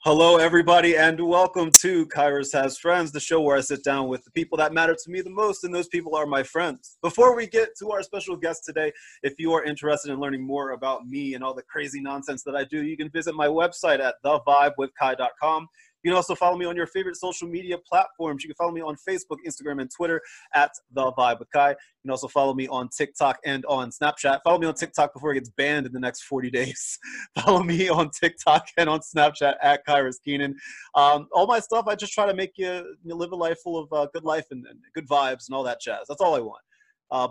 Hello, everybody, and welcome to Kyrus Has Friends, the show where I sit down with the people that matter to me the most, and those people are my friends. Before we get to our special guest today, if you are interested in learning more about me and all the crazy nonsense that I do, you can visit my website at thevibewithky.com. You can also follow me on your favorite social media platforms. You can follow me on Facebook, Instagram, and Twitter at The Vibe With Ky. You can also follow me on TikTok and on Snapchat. Follow me on TikTok before it gets banned in the next 40 days. Follow me on TikTok and on Snapchat at Kyrus Keenan. All my stuff, I just try to make you live a life full of good life and good vibes and all that jazz. That's all I want.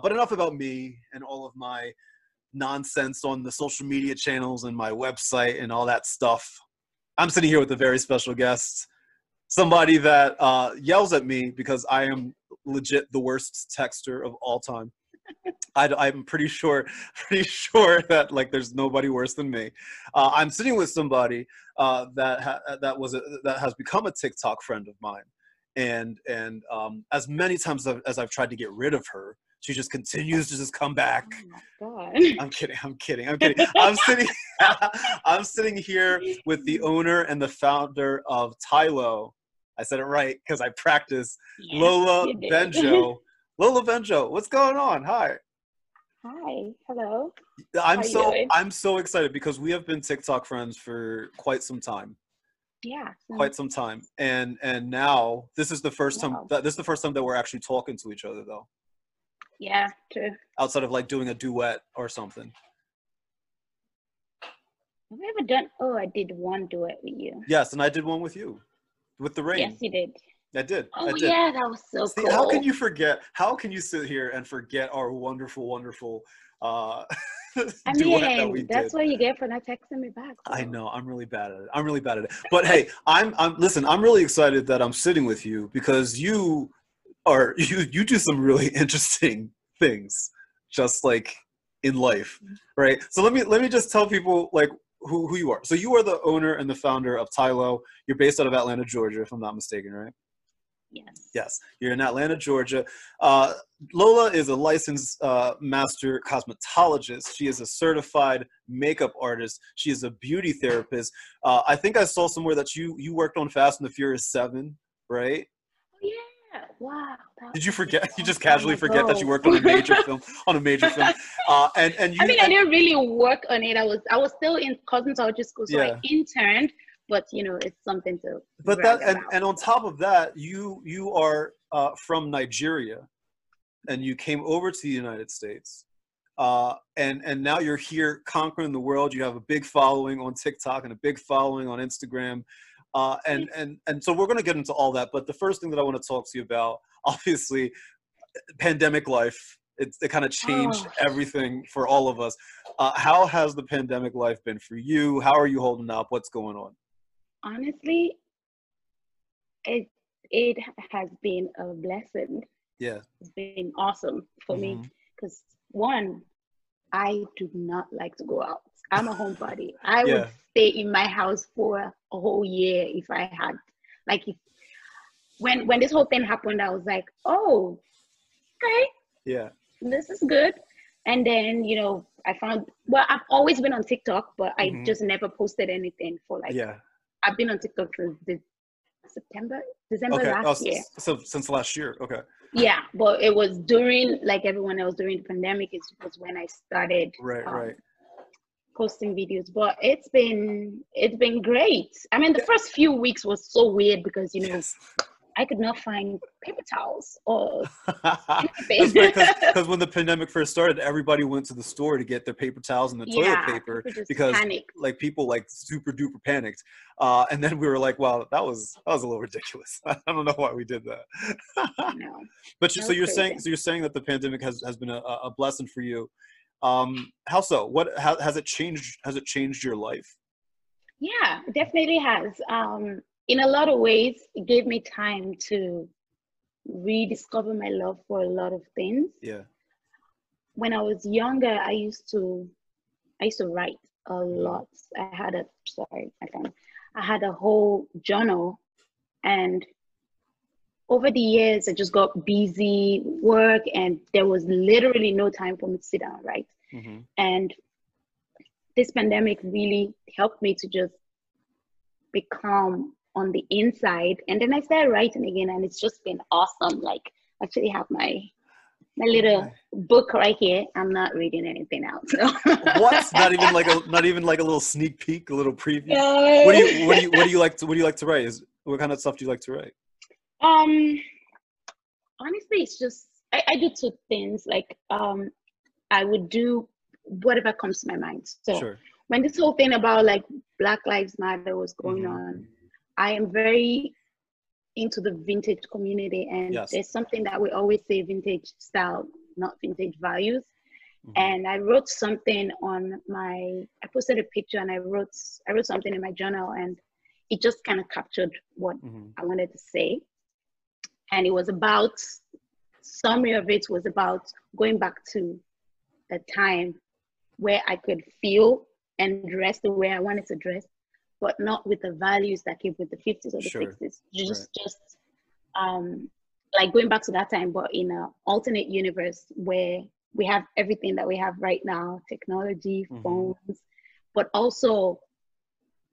But enough about me and all of my nonsense on the social media channels and my website and all that stuff. I'm sitting here with a very special guest, somebody that yells at me because I am legit the worst texter of all time. I'm pretty sure that like there's nobody worse than me. I'm sitting with somebody that has become a TikTok friend of mine, and as many times as I've tried to get rid of her, she just continues to just come back. Oh my God. I'm kidding. I'm sitting here with the owner and the founder of TAI-LO. I said it right because I practiced. Yes, Lola Gbenjo. Lola Gbenjo, what's going on? Hi. Hi. Hello. I'm so excited because we have been TikTok friends for quite some time. Yeah. Quite some time. And now this is the first time that we're actually talking to each other though. Yeah, true. Outside of like doing a duet or something. Have I ever done? Oh, I did one duet with you. Yes, and I did one with you, with the rain. Yes, you did. I did. Oh, I did. Yeah, that was so cool. How can you forget? How can you sit here and forget our wonderful, wonderful I mean, that we that's did. What you get for not texting me back. So. I know. I'm really bad at it. But hey, I'm really excited that I'm sitting with you because you. Or you do some really interesting things, just like in life, right? So let me just tell people like who you are. So you are the owner and the founder of TAI-LO. You're based out of Atlanta, Georgia, if I'm not mistaken, right? Yes. Yes, you're in Atlanta, Georgia. Lola is a licensed master cosmetologist. She is a certified makeup artist. She is a beauty therapist. I think I saw somewhere that you worked on Fast and the Furious 7, right? Wow. Did you forget? You just casually forget that you worked on a major film. I mean, I didn't really work on it. I was still in cosmetology school, so yeah. I interned. But you know, it's something to. But that and on top of that, you are from Nigeria, and you came over to the United States, and now you're here conquering the world. You have a big following on TikTok and a big following on Instagram. And so we're going to get into all that. But the first thing that I want to talk to you about, obviously, pandemic life, it kind of changed everything for all of us. How has the pandemic life been for you? How are you holding up? What's going on? Honestly, it has been a blessing. Yeah. It's been awesome for me because one, I do not like to go out. I'm a homebody. I would stay in my house for a whole year if I had, like, when this whole thing happened, I was like, oh, okay, yeah, this is good. And then, you know, I've always been on TikTok, but I just never posted anything for like, yeah, I've been on TikTok since December last year. So since last year, okay. Yeah, but it was during, like everyone else during the pandemic, it was when I started. Right. Posting videos, but it's been great. I mean, the first few weeks was so weird because, you know, I could not find paper towels or anything. Because when the pandemic first started, everybody went to the store to get their paper towels and the toilet paper because panicked. Like people like super duper panicked. And then we were like, wow, that was a little ridiculous. I don't know why we did that. No, but that you're saying that the pandemic has been a blessing for you. How so? How has it changed? Has it changed your life? Yeah, it definitely has. In a lot of ways, it gave me time to rediscover my love for a lot of things. Yeah. When I was younger, I used to write a lot. I had a whole journal, and over the years, I just got busy with work, and there was literally no time for me to sit down, right? Mm-hmm. And this pandemic really helped me to just become on the inside. And then I started writing again, and it's just been awesome. Like, I actually have my little book right here. I'm not reading anything out. So. What? Not even like a little sneak peek, a little preview. What do you like to write? What kind of stuff do you like to write? Honestly, it's just I do two things. Like, I would do whatever comes to my mind. So sure. When this whole thing about like Black Lives Matter was going mm-hmm. on, I am very into the vintage community, and yes. There's something that we always say: vintage style, not vintage values. Mm-hmm. And I wrote something on I posted a picture, and I wrote something in my journal, and it just kind of captured what mm-hmm. I wanted to say. And it was about, summary of it was about going back to a time where I could feel and dress the way I wanted to dress, but not with the values that came with the 50s or the sure. 60s. Just going back to that time, but in an alternate universe where we have everything that we have right now, technology, mm-hmm. phones, but also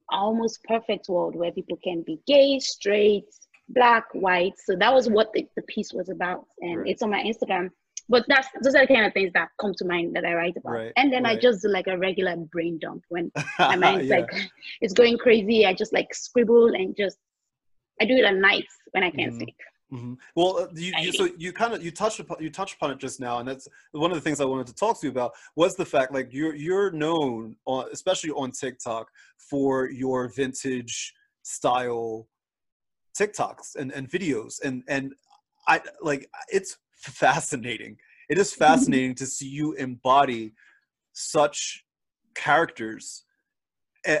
almost perfect world where people can be gay, straight, Black, white. So that was what the piece was about, and right. It's on my Instagram. But those are the kind of things that come to mind that I write about. Right, and then right. I just do like a regular brain dump when my mind's yeah. like it's going crazy. I just like scribble and just I do it at night when I can't mm-hmm. sleep. Mm-hmm. Well, you touched upon it just now, and that's one of the things I wanted to talk to you about was the fact like you're known on, especially on TikTok, for your vintage style TikToks and videos, and I like it's fascinating. It is fascinating to see you embody such characters,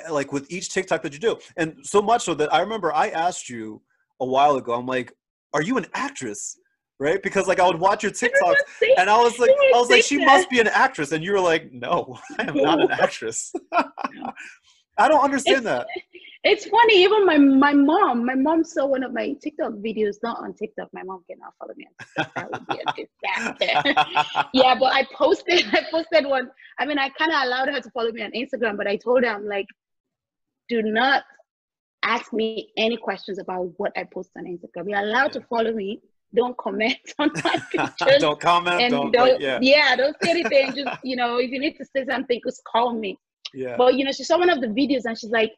like with each TikTok that you do, and so much so that I remember I asked you a while ago. I'm like, "Are you an actress?" Right? Because like I would watch your TikToks, and I was like, "She must be an actress," and you were like, "No, I am not an actress." I don't understand that. It's funny, even my mom saw one of my TikTok videos, not on TikTok. My mom cannot follow me on TikTok. That would be a disaster. Yeah, but I posted one. I mean, I kind of allowed her to follow me on Instagram, but I told her, I'm like, do not ask me any questions about what I post on Instagram. You're allowed to follow me. Don't comment on my pictures. Don't comment. And don't say anything. Just, if you need to say something, just call me. Yeah. But, she saw one of the videos and she's like,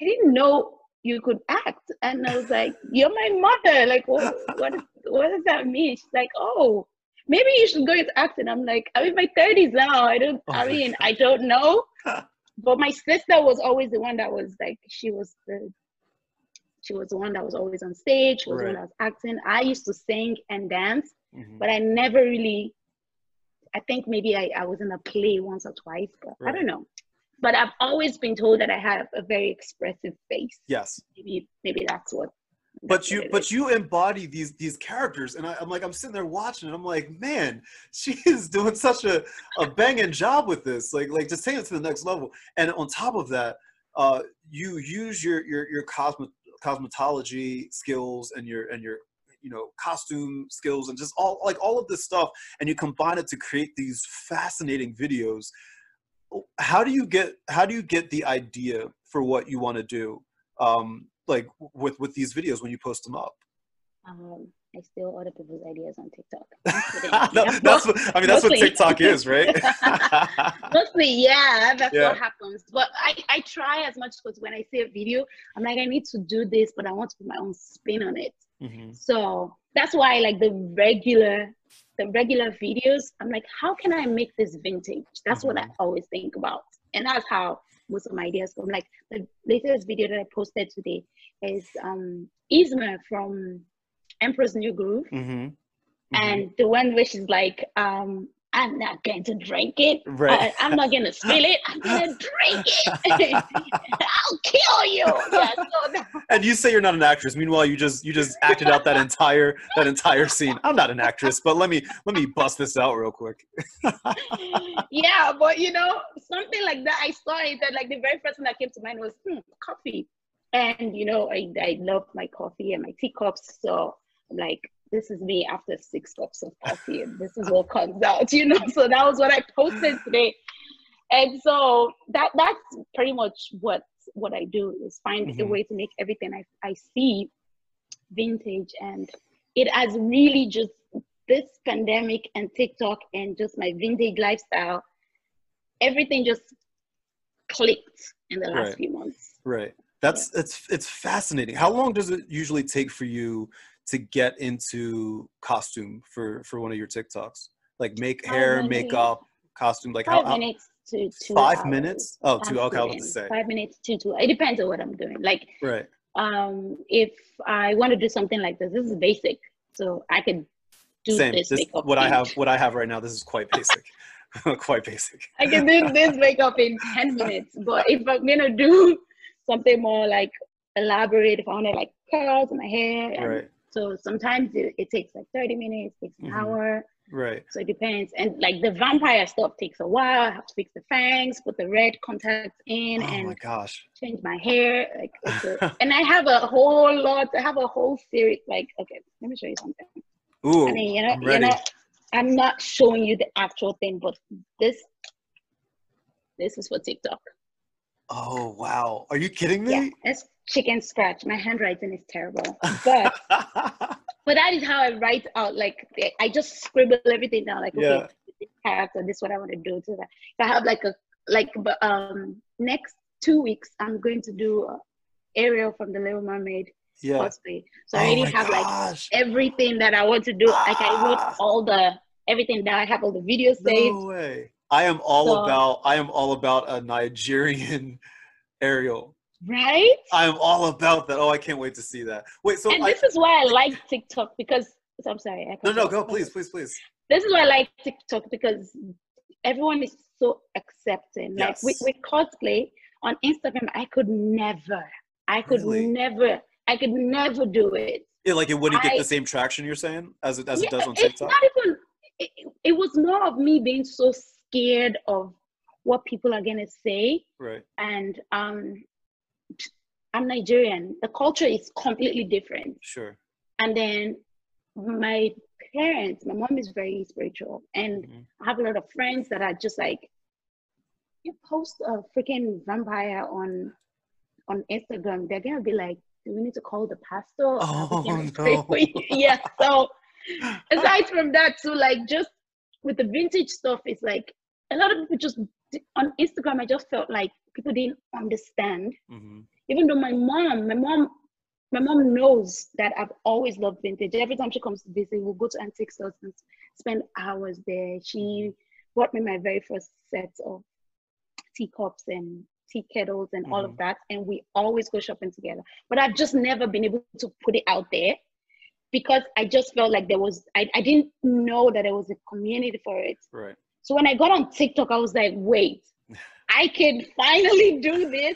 I didn't know you could act. And I was like, you're my mother. Like, what does that mean? She's like, oh, maybe you should go into acting. I'm like, I'm in my 30s now. I don't know. But my sister was always the one that was like, she was the one that was always on stage. She was right. the one that was acting. I used to sing and dance, mm-hmm. but I never really, I think maybe I was in a play once or twice, but right. I don't know. But I've always been told that I have a very expressive face. Yes. Maybe that's what. But you embody these characters, and I'm like, I'm sitting there watching, and I'm like, man, she is doing such a banging job with this, like just taking it to the next level. And on top of that, you use your cosmetology skills and your costume skills and just all of this stuff, and you combine it to create these fascinating videos. How do you get the idea for what you want to do, with these videos when you post them up? I steal other people's ideas on TikTok. No, that's what TikTok is, right? Mostly, yeah, that's what happens. But I try as much, because when I see a video, I'm like, I need to do this, but I want to put my own spin on it. Mm-hmm. So that's why, like the regular videos, I'm like, how can I make this vintage? That's mm-hmm. what I always think about. And that's how most of my ideas come. Like the latest video that I posted today is Yzma from Emperor's New Groove. Mm-hmm. Mm-hmm. And the one where she's like, I'm not going to drink it. Right. I'm not going to spill it. I'm going to drink it. I'll kill you. Yeah, and you say you're not an actress. Meanwhile, you just acted out that entire scene. I'm not an actress, but let me bust this out real quick. Yeah, but something like that. I saw it, and like the very first thing that came to mind was coffee. And, you know, I love my coffee and my teacups. So I'm like, this is me after 6 cups of coffee, and this is what comes out, you know? So that was what I posted today. And so that's pretty much what I do, is find a way to make everything I see vintage. And it has really just, this pandemic and TikTok and just my vintage lifestyle, everything just clicked in the last few months. Right. That's it's fascinating. How long does it usually take for you to get into costume for one of your TikToks? Like hair, makeup, costume, like five how minutes to two 5 minutes? Oh, two. Okay, I was going to say 5 minutes to 2. It depends on what I'm doing. Like, if I want to do something like this, this is basic, so I can do this what thing. What I have right now, this is quite basic. Quite basic. I can do this makeup in 10 minutes. But if I'm going to do something more like elaborate, if I want to like curls in my hair. And so sometimes it takes like 30 minutes, it takes an hour. Right. So it depends. And like the vampire stuff takes a while. I have to fix the fangs, put the red contacts in, and my gosh, change my hair. Like, and I have a whole series. Like, okay, let me show you something. Ooh, I mean, I'm not showing you the actual thing, but this is for TikTok. Oh, wow. Are you kidding me? Yeah, it's chicken scratch. My handwriting is terrible. But but that is how I write out. Like, I just scribble everything down. Like, okay, this character, this is what I want to do to that. If I have next 2 weeks, I'm going to do Ariel from The Little Mermaid. Cosplay. So I already have like everything that I want to do. Like I wrote everything that I have, all the videos saved. No way. I am all about a Nigerian Ariel. Right? I am all about that. Oh, I can't wait to see that. Wait, so this is why I like TikTok, because I'm sorry. No, go, please. This is why I like TikTok, because everyone is so accepting. Yes. Like with cosplay on Instagram, I could never do it. Yeah, like it wouldn't get the same traction, you're saying, as it does on TikTok? It's not even, it was more of me being so scared of what people are going to say. Right. And I'm Nigerian. The culture is completely different. Sure. And then my parents, my mom is very spiritual. And I have a lot of friends that are just like, you post a freaking vampire on Instagram, they're going to be like, do we need to call the pastor? Oh, no. Yeah, so aside from that, too, like just with the vintage stuff, it's like a lot of people just, on Instagram, I just felt like people didn't understand. Even though my mom knows that I've always loved vintage. Every time she comes to visit, we'll go to antique stores and spend hours there. She bought me my very first set of teacups and tea kettles and all of that, and we always go shopping together, but I've just never been able to put it out there because I just felt like there was I didn't know that there was a community for it. Right. So when I got on TikTok, I was like, wait, I can finally do this.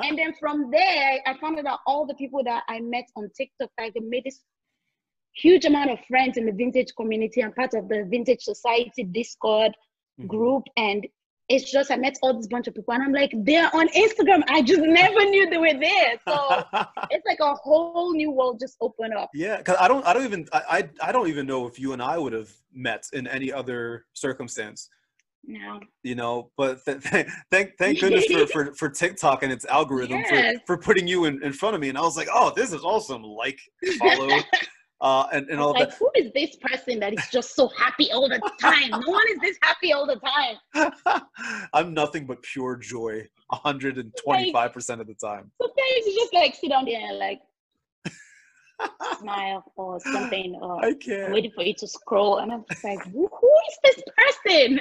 And then from there, I found out all the people that I met on TikTok, I made this huge amount of friends in the vintage community. I'm part of the Vintage Society Discord group, and it's just I met all this bunch of people, and I'm like, they're on Instagram. I just never knew they were there. So it's like a whole new world just opened up. Yeah, because I don't even know if you and I would have met in any other circumstance. No. You know, but thank goodness for TikTok and its algorithm for putting you in front of me. And I was like, oh, this is awesome. Like, follow. And all like, that. Who is this person that is just so happy all the time? No one is this happy all the time. I'm nothing but pure joy 125% of the time. Sometimes you just like sit down there and like smile or something, or I'm waiting for you to scroll, and I'm just like, who is this person?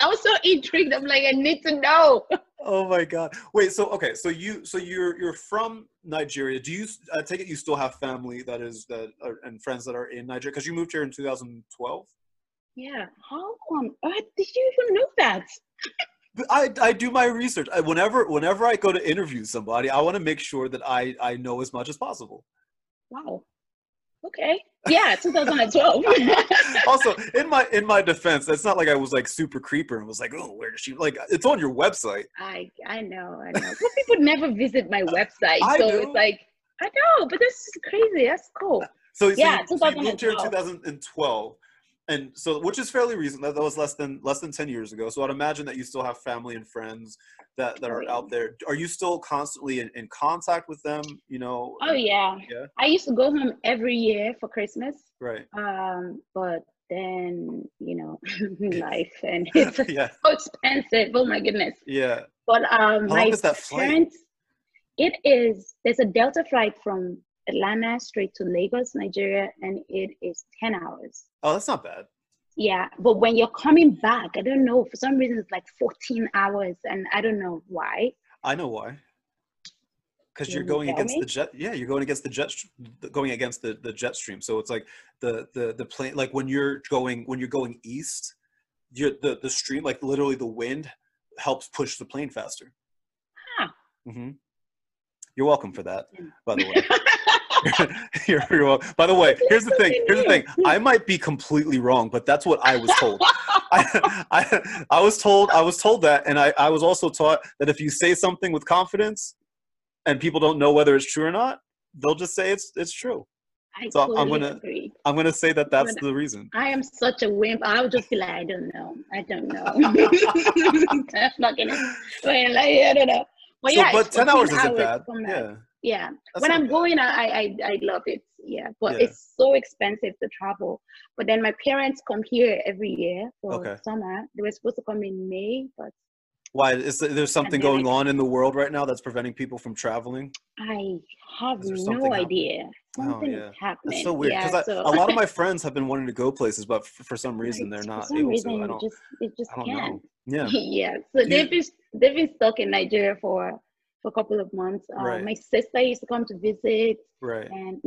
I was so intrigued. I'm like, I need to know. Oh my God! Wait, so okay, so you're from Nigeria. Do you? I take it you still have family and friends that are in Nigeria, because you moved here in 2012. Yeah. How on earth did you even know that? I do my research. Whenever I go to interview somebody, I want to make sure that I know as much as possible. Wow. Okay. Yeah, 2012. Also, in my defense, that's not like I was like super creeper and was like, oh, where does she, like, it's on your website. I know. But people never visit my website, it's like, I know, but that's crazy. That's cool. So you moved here in 2012, and so, which is fairly recent. That was less than 10 years ago. So I'd imagine that you still have family and friends that are out there. Are you still constantly in contact with them? You know. Oh yeah. Yeah. I used to go home every year for Christmas. Right. But then, you know, life, and it's so expensive. Oh my goodness. Yeah. But how long is that flight? It is. There's a Delta flight from Atlanta straight to Lagos, Nigeria, and it is 10 hours. Oh, that's not bad. Yeah, but when you're coming back, I don't know, for some reason it's like 14 hours, and I don't know why. I know why. Because you're going against the jet. Yeah, you're going against the jet stream. So it's like the plane, like when you're going east, the stream, like literally the wind helps push the plane faster. Huh. Mm-hmm. You're welcome for that, by the way. You're welcome. By the way, here's the thing. I might be completely wrong, but that's what I was told. I was told that, and I was also taught that if you say something with confidence and people don't know whether it's true or not, they'll just say it's true. I'm gonna say that that's the reason. I am such a wimp. I would just be like, I don't know. That's not gonna. I don't know. Well, so, yeah, but 10 hours isn't bad. Yeah. When I'm going, I love it. Yeah. But it's so expensive to travel. But then my parents come here every year for summer. They were supposed to come in May, but why? Is there something going on in the world right now that's preventing people from traveling? I have no idea. Something is happening. It's so weird, because a lot of my friends have been wanting to go places, but for some reason they're not able to. I don't know. Yeah. Yeah. So they've been stuck in Nigeria for a couple of months. My sister used to come to visit. Right. And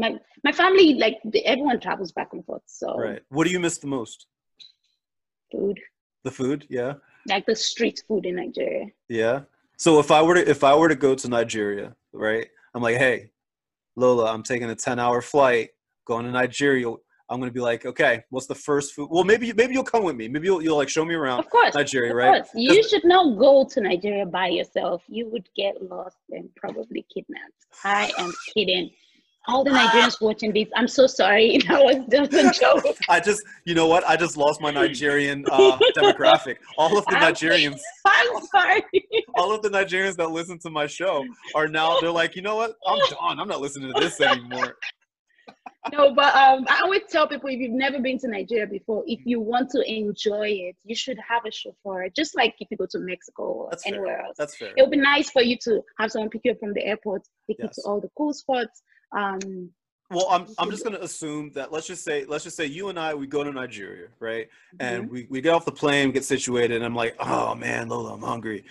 my family, like everyone travels back and forth. So. Right. What do you miss the most? Food. The food, yeah. Like the street food in Nigeria. Yeah. So if I were to go to Nigeria, right? I'm like, hey, Lola, I'm taking a 10-hour flight going to Nigeria. I'm gonna be like, okay, what's the first food? Well, maybe you'll come with me. Maybe you'll like show me around. Of course, Nigeria, right? You should not go to Nigeria by yourself. You would get lost and probably kidnapped. I am kidding. All the Nigerians watching this, I'm so sorry. That was just a joke. You know what? I just lost my Nigerian demographic. All of the Nigerians. I'm sorry. All of the Nigerians that listen to my show are now, they're like, you know what? I'm done. I'm not listening to this anymore. No, but I always tell people, if you've never been to Nigeria before, if you want to enjoy it, you should have a chauffeur. Just like if you go to Mexico or anywhere else. That's fair. It would be nice for you to have someone pick you up from the airport, take you to all the cool spots. Well, I'm just going to assume that let's just say you and I, we go to Nigeria, right? And we get off the plane, get situated, and I'm like, oh man, Lola, I'm hungry.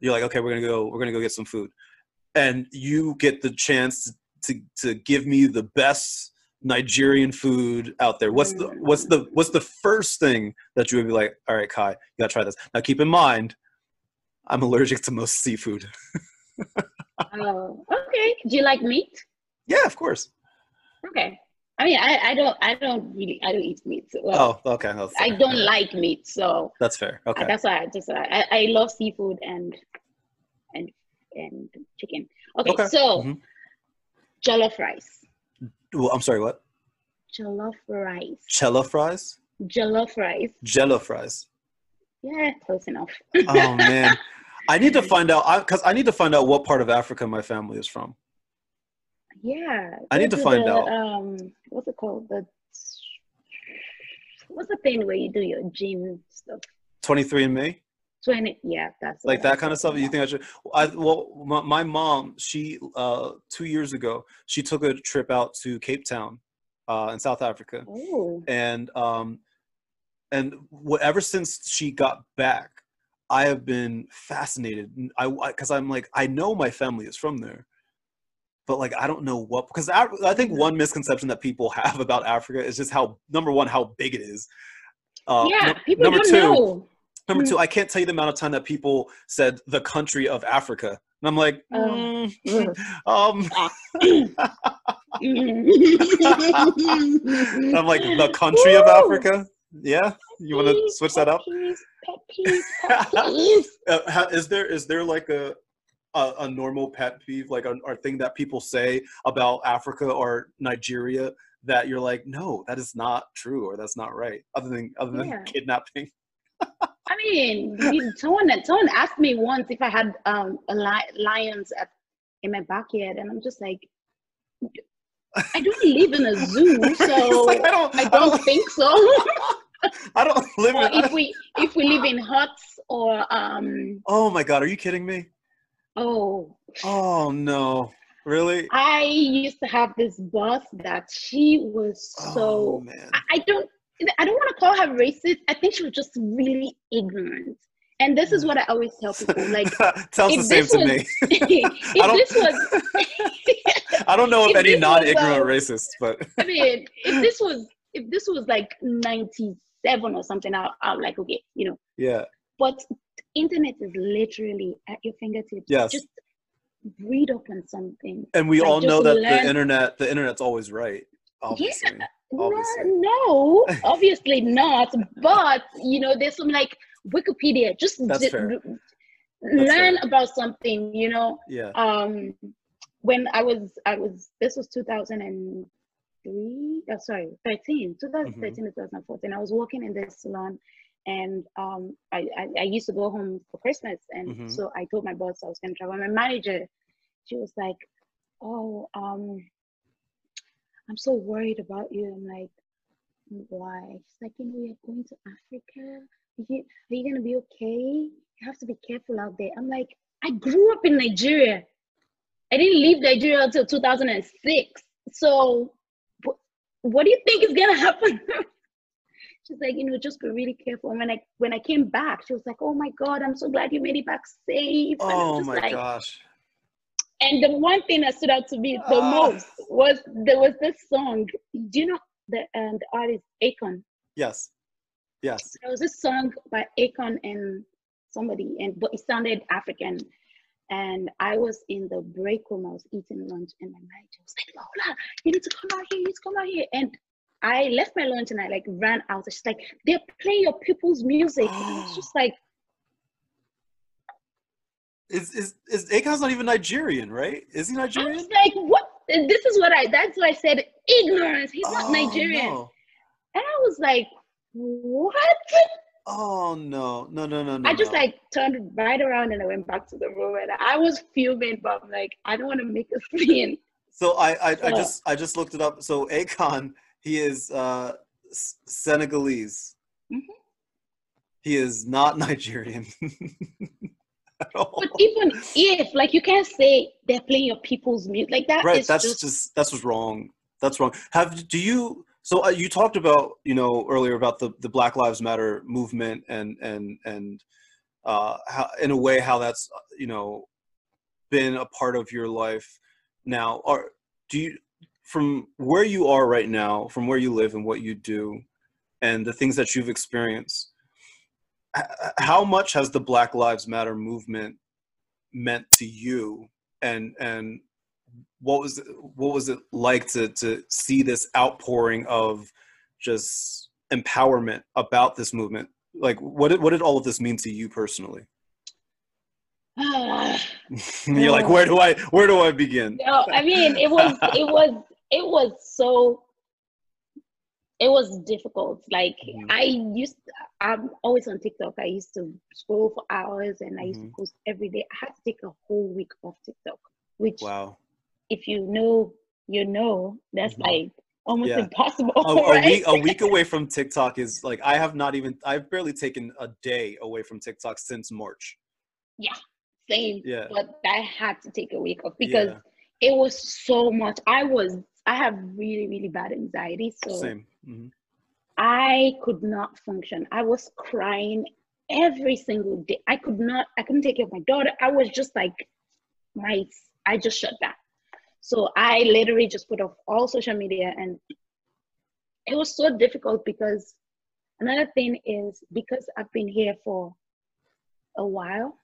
You're like, okay, we're going to go get some food. And you get the chance to give me the best Nigerian food out there. What's the first thing that you would be like, all right, Kai, you got to try this. Now keep in mind, I'm allergic to most seafood. Oh, okay. Do you like meat? Yeah, of course. Okay. I mean, I don't eat meat. Well, oh, okay. I don't like meat, so that's fair. Okay. That's why I love seafood and chicken. Okay. So jollof rice. Well, I'm sorry, what? Jollof rice. Jollof rice. Jollof rice. Jollof rice. Yeah, close enough. Oh man, I need to find out what part of Africa my family is from. Yeah, I need to find out. What's it called? What's the thing where you do your gene stuff? 23andMe. Yeah, that's like that kind of stuff. You think I should? My mom, she 2 years ago, she took a trip out to Cape Town, in South Africa, and ever since she got back, I have been fascinated. Because I'm like, I know my family is from there. But like, I don't know what, because I think one misconception that people have about Africa is just how, number one, how big it is. People don't know. Number two, I can't tell you the amount of time that people said the country of Africa. And I'm like, I'm like, the country of Africa? Yeah, you want to switch that up? Is there like a normal pet peeve, like a thing that people say about Africa or Nigeria that you're like, no, that is not true, or that's not right, other than kidnapping? I mean, someone asked me once if I had lions in my backyard, and I'm just like, I don't live in a zoo, so like, I don't think so. I don't live in. Or if we live in huts or Oh my God! Are you kidding me? Oh no! Really? I used to have this boss that she was so. Oh, man. I don't want to call her racist. I think she was just really ignorant. And this is what I always tell people. Like, sounds the same to me. I don't know if any non-ignorant racist, but I mean, if this was like 97 or something, I'm like, okay, you know. Yeah. But internet is literally at your fingertips. Yes. Just read up on something. And we all know that the internet's always right. Obviously. Yeah. No, obviously not. But you know, there's some like Wikipedia. Just learn about something. You know. Yeah. When I was. This was 2003. Oh, sorry, 13. 2013 to 2014. I was working in this salon, and I used to go home for Christmas, and so I told my boss I was going to travel. My manager, she was like, "Oh, I'm so worried about you." I'm like, why? She's like, you know, you're going to Africa. Are you going to be okay? You have to be careful out there. I'm like, I grew up in Nigeria. I didn't leave Nigeria until 2006. So what do you think is going to happen? She's like, you know, just be really careful. And when I came back, she was like, oh my God, I'm so glad you made it back safe. Oh my gosh. And the one thing that stood out to me the most was there was this song. Do you know the artist Akon? Yes, yes. There was this song by Akon and somebody, but it sounded African. And I was in the break room. I was eating lunch, and my manager was like, "Lola, you need to come out here. You need to come out here." And I left my lunch and I like ran out. She's like, "They're playing your people's music." And it's just like. Is Akon's not even Nigerian, right? Is he Nigerian? I was like, what? This is what that's what I said, ignorance. He's not Nigerian. No. And I was like, what? Oh, no. I just like turned right around and I went back to the room and I was fuming, but I'm like, I don't want to make a scene. So I just looked it up. So Akon, he is Senegalese. Mm-hmm. He is not Nigerian. But even if, like, you can't say they're playing your people's music like that. Right, that's what's wrong. That's wrong. So you talked about, you know, earlier about the Black Lives Matter movement and how, in a way, how that's, you know, been a part of your life now. From where you are right now, from where you live and what you do, and the things that you've experienced, how much has the Black Lives Matter movement meant to you, and what was it like to see this outpouring of just empowerment about this movement? Like, what did all of this mean to you personally? You're like, where do I begin? No, I mean, it was so. It was difficult. Like, I'm always on TikTok. I used to scroll for hours and I used to post every day. I had to take a whole week off TikTok, which if you know, you know, that's like almost impossible. Right? a week away from TikTok is like, I've barely taken a day away from TikTok since March. Yeah, same. Yeah. But I had to take a week off because it was so much. I have really, really bad anxiety. So same. I could not function. I was crying every single day. I couldn't take care of my daughter. I was just like, I just shut down. So I literally just put off all social media, and it was so difficult because another thing is because I've been here for a while,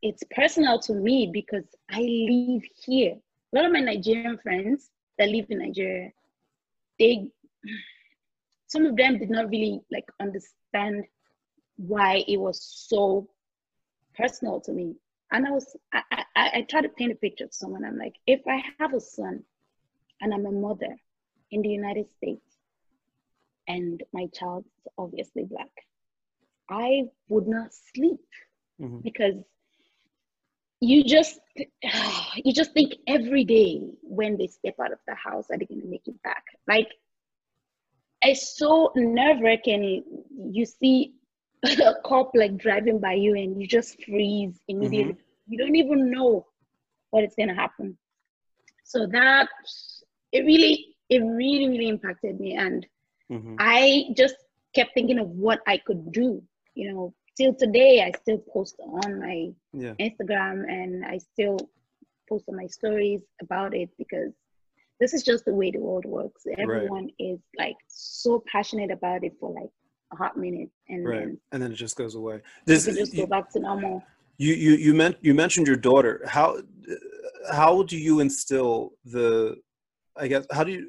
it's personal to me because I live here. A lot of my Nigerian friends, that live in Nigeria, some of them did not really like understand why it was so personal to me. And I try to paint a picture to someone. I'm like, if I have a son and I'm a mother in the United States and my child's obviously Black, I would not sleep because you just think every day when they step out of the house, are they going to make it back? Like, it's so nerve-wracking. You see a cop like driving by you and you just freeze immediately. You don't even know what is going to happen. So that, it really impacted me. And I just kept thinking of what I could do, you know. Till today, I still post on my Instagram and I still post on my stories about it, because this is just the way the world works. Everyone is like so passionate about it for like a hot minute, and then it just goes away. It just goes back to normal. You mentioned your daughter. How do you instill the? I guess how do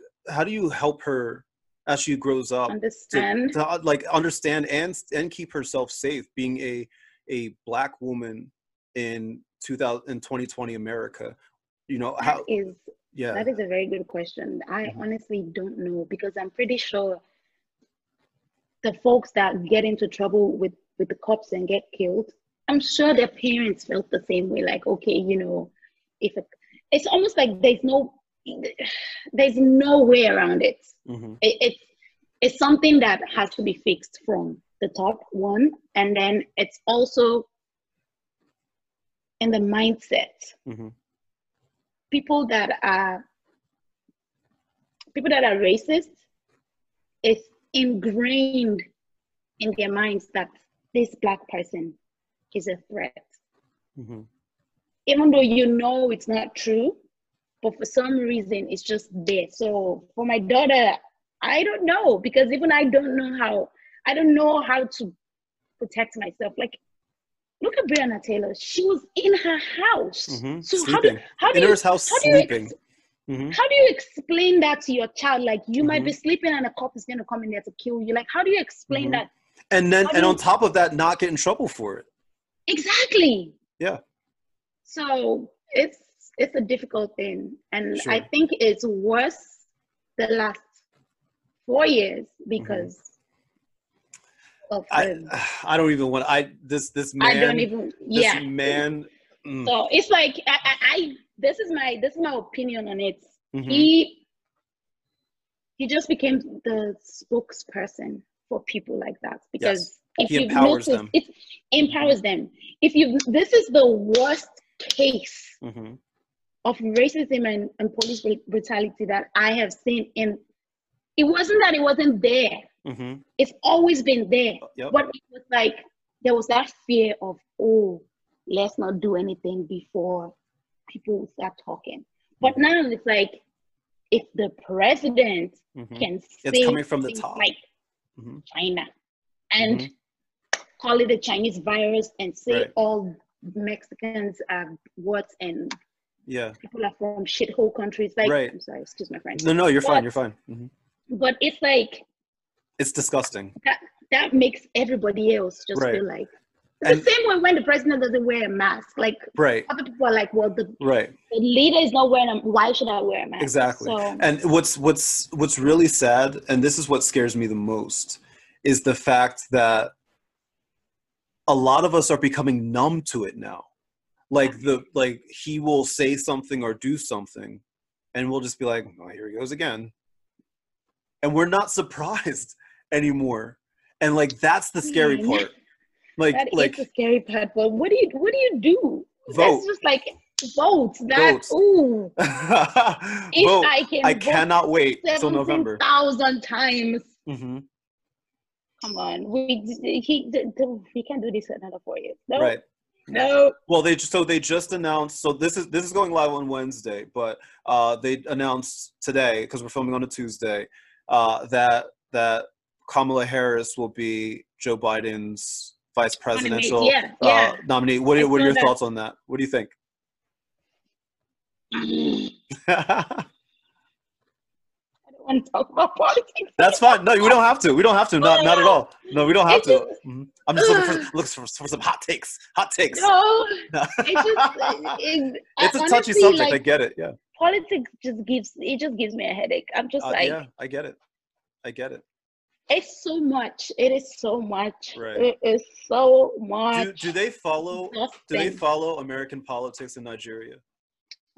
you help her as she grows up, understand to like understand and keep herself safe being a Black woman in 2020 America? You know, that is a very good question. I honestly don't know, because I'm pretty sure the folks that get into trouble with the cops and get killed, I'm sure their parents felt the same way. Like, okay, you know, it's almost like there's no way around it. It's something that has to be fixed from the top one, and then it's also in the mindset. People that are racist, it's ingrained in their minds that this Black person is a threat, even though you know it's not true. But for some reason, it's just there. So for my daughter, I don't know, because even I don't know how to protect myself. Like, look at Breonna Taylor. She was in her house. So sleeping. How do you explain that to your child? Like, you might be sleeping and a cop is going to come in there to kill you. Like, how do you explain that? And on top of that, not get in trouble for it. Exactly. Yeah. So it's a difficult thing. And I think it's worse the last 4 years because of him. So it's like, this is my opinion on it. He just became the spokesperson for people like that, because if you notice, it empowers them. This is the worst case of racism and police brutality that I have seen. And it wasn't that it wasn't there. It's always been there. But it was like, there was that fear of, oh, let's not do anything before people start talking. But now it's like, if the president can say it's coming from the top, like China, and call it a Chinese virus and say all Mexicans are warts and people are from shithole countries. Like, I'm sorry, excuse my French. No, you're fine. You're fine. But it's like, it's disgusting. That makes everybody else just feel like the same way when the president doesn't wear a mask. Like, other people are like, well, the leader is not wearing a mask. Why should I wear a mask? Exactly. So, and what's really sad, and this is what scares me the most, is the fact that a lot of us are becoming numb to it now. Like he will say something or do something and we'll just be like, oh, here he goes again. And we're not surprised anymore. And like, that's the scary part. Like the scary part, but what do you do? Vote. That's just like, vote. That's ooh. If vote. I cannot wait till November. 1,000 times. Come on. He can't do this for another 4 years. No. Right. No. Well, they just announced. So this is going live on Wednesday, but they announced today, because we're filming on a Tuesday, that Kamala Harris will be Joe Biden's vice presidential nominee. What are your thoughts on that? What do you think? want to talk about politics. That's fine. No, we don't have to. We don't have to. Not at all. No, we don't have to. I'm just looking for some hot takes. Hot takes. No, it's honestly, a touchy subject. Like, I get it. Yeah. Politics just gives me a headache. I'm just like. Yeah, I get it. I get it. It's so much. It is so much. Right. It is so much. Do they follow American politics in Nigeria?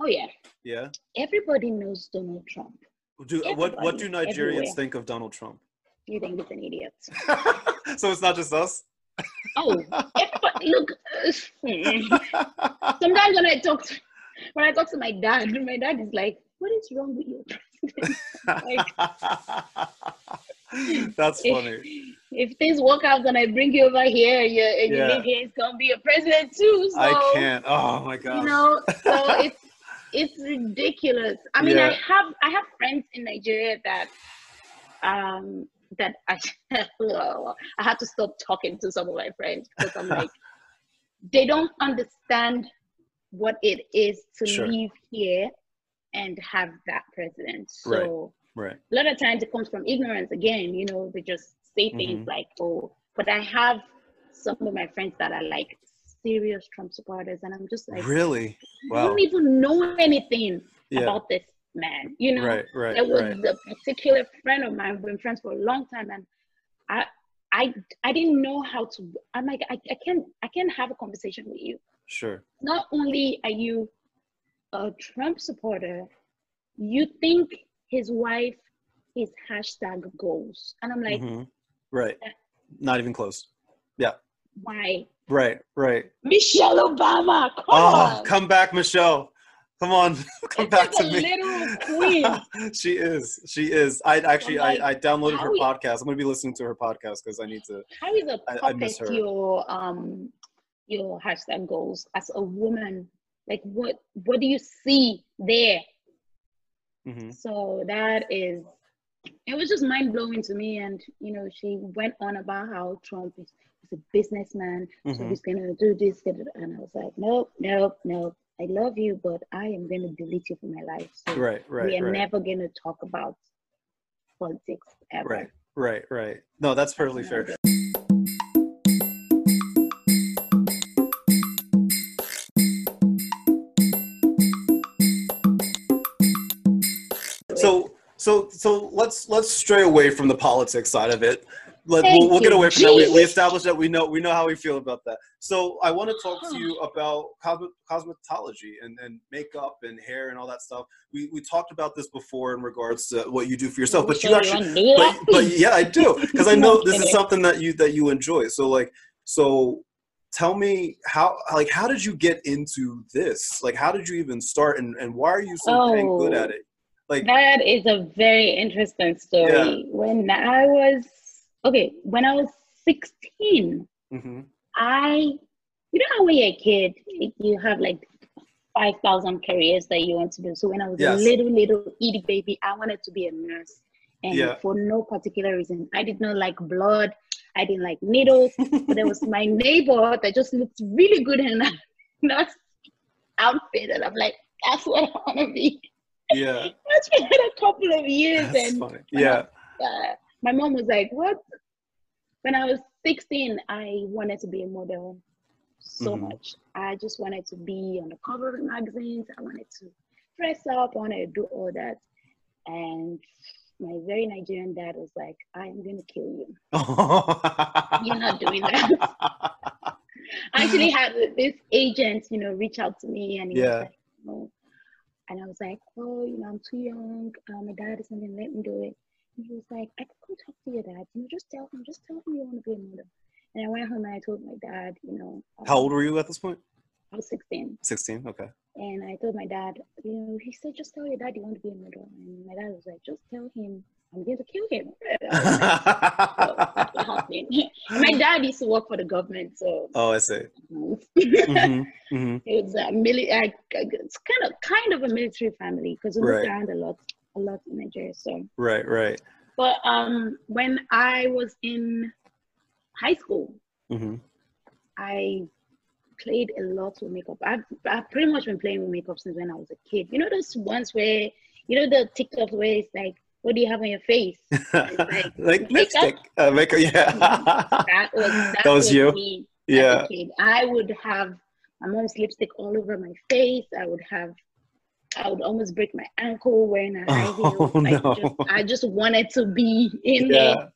Oh yeah. Yeah. Everybody knows Donald Trump. What do Nigerians think of Donald Trump? You think he's an idiot. So it's not just us? Oh, look. Sometimes when I talk to my dad is like, "What is wrong with your president?" That's funny. If things work out, then I bring you over here, you live here, it's gonna be a president too. So, I can't. Oh my god. You know, so it's ridiculous. I mean, I have friends in Nigeria that I had to stop talking to some of my friends because I'm like, they don't understand what it is to live here and have that president. So. Right. A lot of times it comes from ignorance again, you know, they just say things like, oh, but I have some of my friends that are like serious Trump supporters. And I'm just like, really? Wow. You don't even know anything about this man. You know, there was a particular friend of mine, we've been friends for a long time. And I didn't know how to, I'm like, I can't have a conversation with you. Sure. Not only are you a Trump supporter, you think his wife is #goals. And I'm like, not even close. Yeah. Why? Right. Michelle Obama, come on. Come back, Michelle. Come on, come back to me. Literal queen. She is. I downloaded her podcast. I'm going to be listening to her podcast because I need to. How is it I miss her. Your #goals as a woman? Like, what do you see there? Mm-hmm. So it was just mind blowing to me. And, you know, she went on about how Trump is a businessman. So he's going to do this. And I was like, nope. I love you, but I am going to delete you from my life. So we are never going to talk about politics ever. Right. No, that's perfectly fair. So let's stray away from the politics side of it. We'll get away from that. We established that we know how we feel about that. So I want to talk to you about cosmetology and makeup and hair and all that stuff. We talked about this before in regards to what you do for yourself, but you actually, yeah, I do, because I know this is something that you enjoy. So tell me how did you get into this? Like, how did you even start, and why are you so dang good at it? Like, that is a very interesting story. Yeah. When I was 16, you know how when you're a kid, you have like 5,000 careers that you want to do. So when I was a little itty baby, I wanted to be a nurse. And for no particular reason, I did not like blood. I didn't like needles. But there was my neighbor that just looked really good in a nurse outfit. And I'm like, that's what I want to be. Yeah, that's been a couple of years. That's funny. Yeah. My mom was like, "What?" When I was 16, I wanted to be a model so much. I just wanted to be on the cover of magazines. I wanted to dress up. I wanted to do all that. And my very Nigerian dad was like, "I am going to kill you. You're not doing that." I actually had this agent, you know, reach out to me, and he was like, "No." And I was like, oh, you know, I'm too young. My dad isn't going to let me do it. And he was like, I can go talk to your dad. You know, just tell him you want to be a model. And I went home and I told my dad, you know. How old were you at this point? I was 16. 16, okay. And I told my dad, you know, he said, just tell your dad you want to be a model. And my dad was like, just tell him I'm going to kill him. My dad used to work for the government, so. Oh, I see. It was it's kind of a military family because we moved around a lot in Nigeria. So. Right. But when I was in high school, I played a lot with makeup. I've pretty much been playing with makeup since when I was a kid. You know those ones where, you know, the TikTok where it's like. what do you have on your face? Like lipstick. Makeup? Yeah. that was you. Me. Yeah. I would have my mom's lipstick all over my face. I would almost break my ankle wearing a high heel. I just wanted to be in there.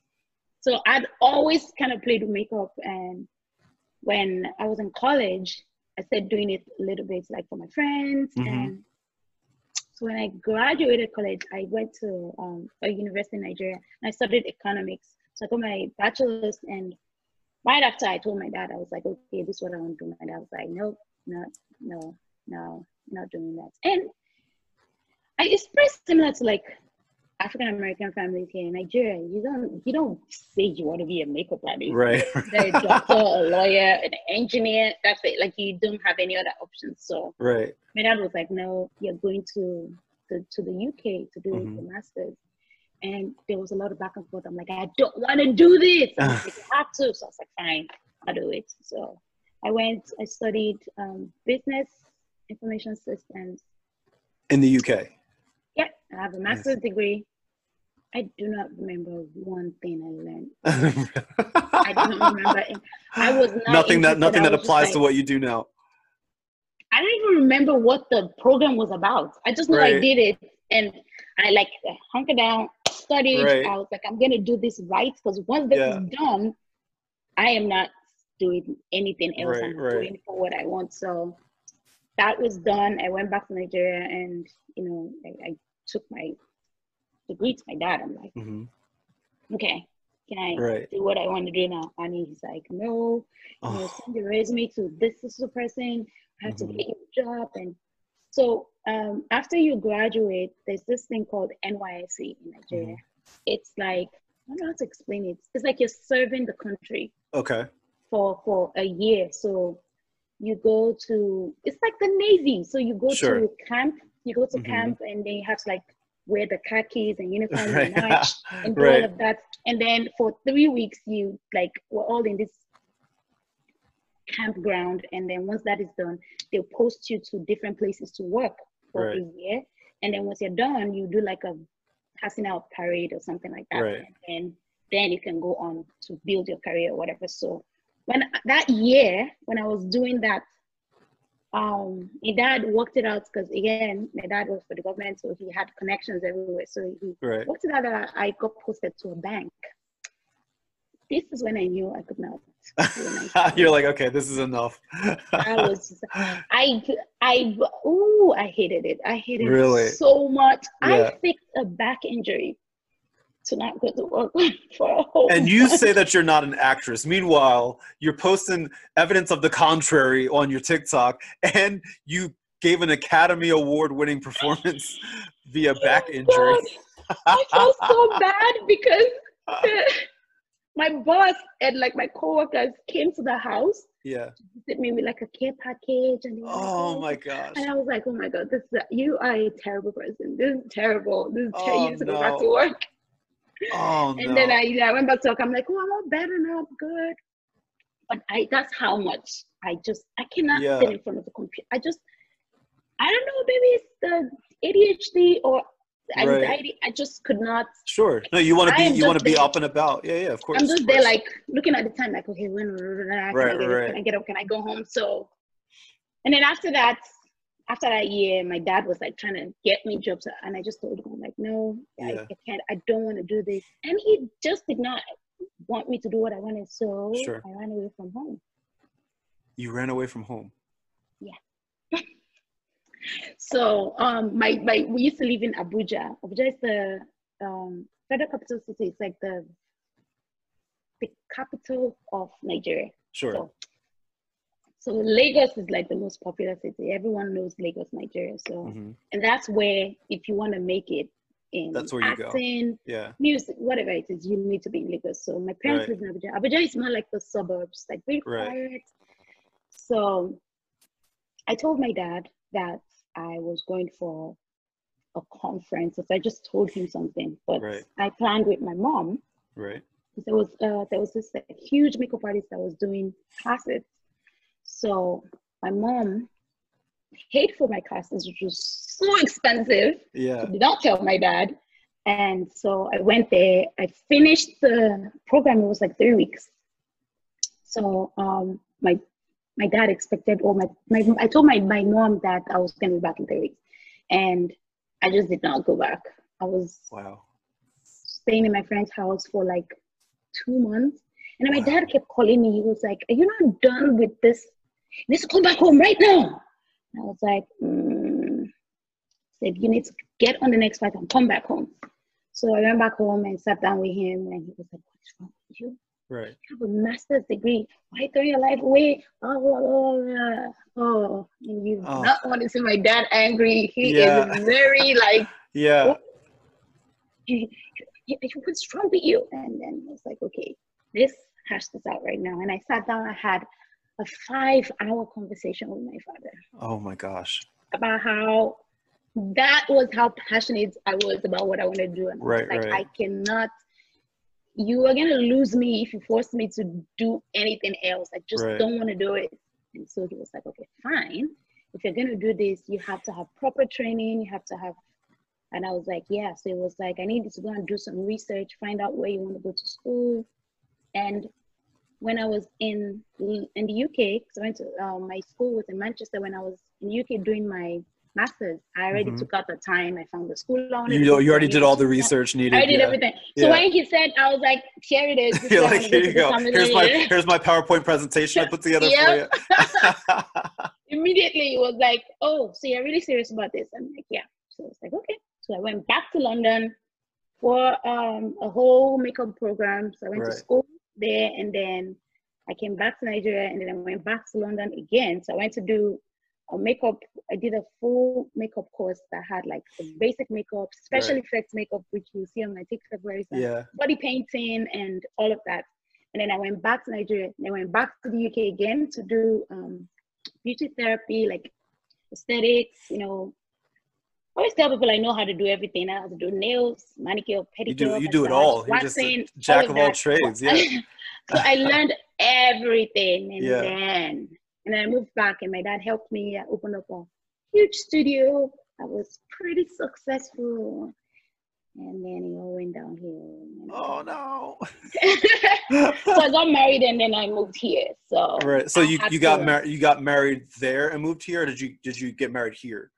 So I'd always kind of played with makeup. And when I was in college, I started doing it a little bit like for my friends. Mm-hmm. And so when I graduated college, I went to a university in Nigeria and I studied economics. So I got my bachelor's, and right after I told my dad, I was like, okay, this is what I want to do. My dad was like, nope, no, not doing that. And it's pretty similar to like African-American families here in Nigeria. You don't say you want to be a makeup artist. Right. They're a doctor, a lawyer, an engineer. That's it. Like, you don't have any other options. So right. My dad was like, no, you're going to the UK to do mm-hmm. the master's. And there was a lot of back and forth. I'm like, I don't want to do this. I'm like, I have to. So I was like, fine, I'll do it. So I went, I studied business information systems. In the UK? Yeah, I have a master's degree. I do not remember one thing I learned. I don't remember. I was not nothing that applies like, to what you do now. I don't even remember what the program was about. I just know right. I did it, and I like hunkered down, studied. Right. I was like, I'm gonna do this right, because once this is done, I am not doing anything else. Right, I'm doing for what I want. So that was done. I went back to Nigeria, and I took my degree to my dad. I'm like, mm-hmm. okay, can I do what I want to do now? And he's like, no, send your resume to this person. I have mm-hmm. to get you a job. And so after you graduate, there's this thing called NYSC in Nigeria. Mm-hmm. It's like, I don't know how to explain it. It's like you're serving the country. Okay. For a year. So you go to, it's like the Navy. So you go to camp. You go to mm-hmm. camp, and then you have to like wear the khakis and uniform and march and do all of that. And then for 3 weeks, you like were all in this campground. And then once that is done, they'll post you to different places to work for a year. And then once you're done, you do like a passing out parade or something like that. Right. And then you can go on to build your career or whatever. So when that year, when I was doing that, my dad worked it out, because again, my dad worked for the government, so he had connections everywhere. So he worked it out that I got posted to a bank. This is when I knew I could not. You're like, okay, this is enough. I was just, I hated it. I hated it so much. Yeah. I fixed a back injury to not go to work for a whole month. And you say that you're not an actress. Meanwhile, you're posting evidence of the contrary on your TikTok, and you gave an Academy Award-winning performance via back injury. God. I felt so bad because my boss and like my coworkers came to the house. Yeah. To visit me with like a care package. And my gosh. And I was like, oh my God, you are a terrible person. This is terrible. This is you need to go back to work. Then I went back to work. I'm like, oh, I'm all better now. I'm good. But that's how much I cannot sit in front of the computer. I don't know, maybe it's the ADHD or anxiety. I just could not. Sure. No, you want to be up and about. Yeah, yeah, of course. I'm just there like looking at the time like, okay, when can I get up? Can I go home? So, and then after that year, my dad was like trying to get me jobs, and I just told him like, no, I can't. I don't want to do this. And he just did not want me to do what I wanted, so I ran away from home. You ran away from home? Yeah. So we used to live in Abuja. Abuja is the federal capital city. It's like the capital of Nigeria. Sure. So Lagos is like the most popular city. Everyone knows Lagos, Nigeria. So, mm-hmm. and that's where, if you want to make it in acting, music, whatever it is, you need to be in Lagos. So my parents live in Abuja. Abuja is more like the suburbs, like very quiet. So I told my dad that I was going for a conference. So I just told him something, but I planned with my mom. Right. There was this huge makeup artist that was doing classes. So my mom paid for my classes, which was so expensive. Yeah. She did not tell my dad. And so I went there, I finished the program. It was like 3 weeks. So my dad expected, or I told my mom that I was going to be back in 3 weeks. And I just did not go back. I was staying in my friend's house for like 2 months. And then my dad kept calling me. He was like, are you not done with this? You need to go back home right now. And I was like, said, you need to get on the next flight and come back home. So I went back home and sat down with him, and he was like, what's wrong with you? Right. You have a master's degree. Why throw your life away? And you not want to see my dad angry. He is very like, what's wrong with you? And then I was like, okay, let's hash this out right now. And I sat down, I had a 5-hour conversation with my father. Oh my gosh. About how that was how passionate I was about what I want to do. And I was like, I cannot, you are going to lose me if you force me to do anything else. I just don't want to do it. And so he was like, okay, fine. If you're going to do this, you have to have proper training. You have to have, and I was like, yeah. So it was like, I needed to go and do some research, find out where you want to go to school. And when I was in the UK, because I went to, my school was in Manchester. When I was in the UK doing my master's, I already took out the time. I found the school. You already did all the research needed. I did everything. So when he said, I was like, here it is. You're like, here you go. Here's my PowerPoint presentation I put together for you. Immediately, it was like, oh, so you're really serious about this? I'm like, yeah. So I was like, okay. So I went back to London for a whole makeup program. So I went to school there, and then I came back to Nigeria, and then I went back to London again. So I went to do a makeup, I did a full makeup course that had like the basic makeup, special effects makeup, which you see on my TikTok, body painting and all of that. And then I went back to Nigeria, and I went back to the UK again to do beauty therapy, like aesthetics, you know. I always tell people I know how to do everything. I have to do nails, manicure, pedicure. You do it all. You're just a jack of all trades. Yeah. So I learned everything, and then I moved back, and my dad helped me. I opened up a huge studio. I was pretty successful. And then it all went downhill. Oh, no. So I got married, and then I moved here. So So you got married there and moved here, or did you get married here?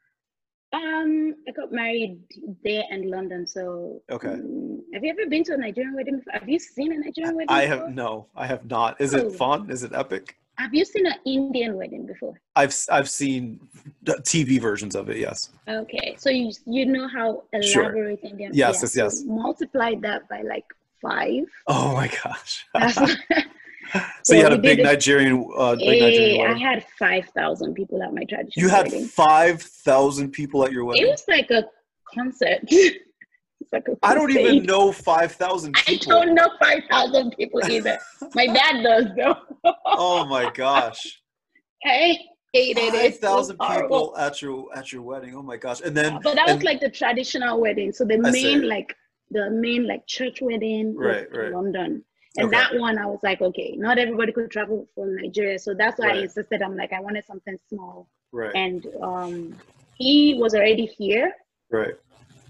I got married there in London. So have you ever been to a Nigerian wedding before? Have you seen a Nigerian wedding before? I have not. Is it fun? Is it epic? Have you seen an Indian wedding before? I've seen TV versions of it, yes. Okay, so you know how elaborate Indian. Yes. So multiply that by like 5. Oh my gosh! So you had a big Nigerian wedding. I had 5,000 people at my traditional wedding. You had 5,000 people at your wedding? It was like a concert. I don't even know 5,000 people. I don't know 5,000 people either. My dad does, though. Oh my gosh. I hated it. 5,000 people at your wedding. Oh my gosh. And then but that was like the traditional wedding. So the main church wedding in London. And that one, I was like, okay, not everybody could travel from Nigeria. So that's why I insisted. I'm like, I wanted something small. Right. And he was already here. Right.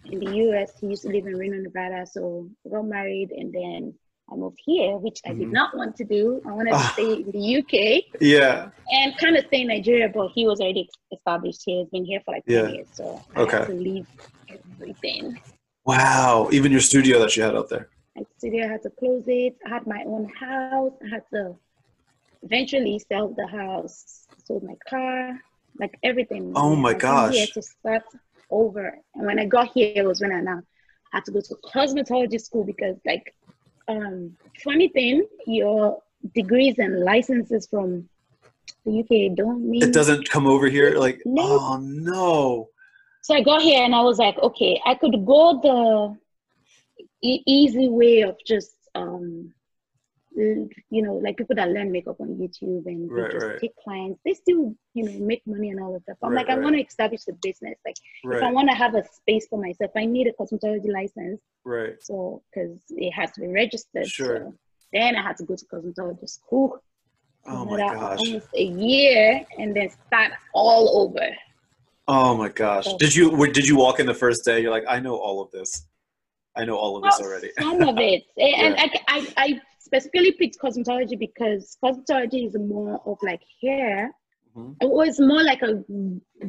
In the US, he used to live in Reno, Nevada. So I got married, and then I moved here, which I did not want to do. I wanted to stay in the UK. Yeah. And kind of stay in Nigeria, but he was already established here. He's been here for like 10 years. So I had to leave everything. Wow. Even your studio that you had out there. My studio, I had to close it. I had my own house. I had to eventually sell the house. Sold my car, like everything. Oh my gosh. I had to start over. And when I got here, it was when I had to go to cosmetology school, because like, funny thing, your degrees and licenses from the UK don't mean it doesn't come over here. Like, oh no. So I got here, and I was like, okay, I could go the easy way of just, you know, like people that learn makeup on YouTube, and they just take clients. They still, you know, make money and all of that. But I'm like, I want to establish the business. Like, if I want to have a space for myself, I need a cosmetology license. Right. So, because it has to be registered. Sure. So then I had to go to cosmetology school. Oh my gosh. Almost a year, and then start all over. Oh my gosh. So, did you walk in the first day? You're like, I know all of this. I know all of this already. Some of it. And yeah. I specifically picked cosmetology because cosmetology is more of like hair. Mm-hmm. Or it's more like a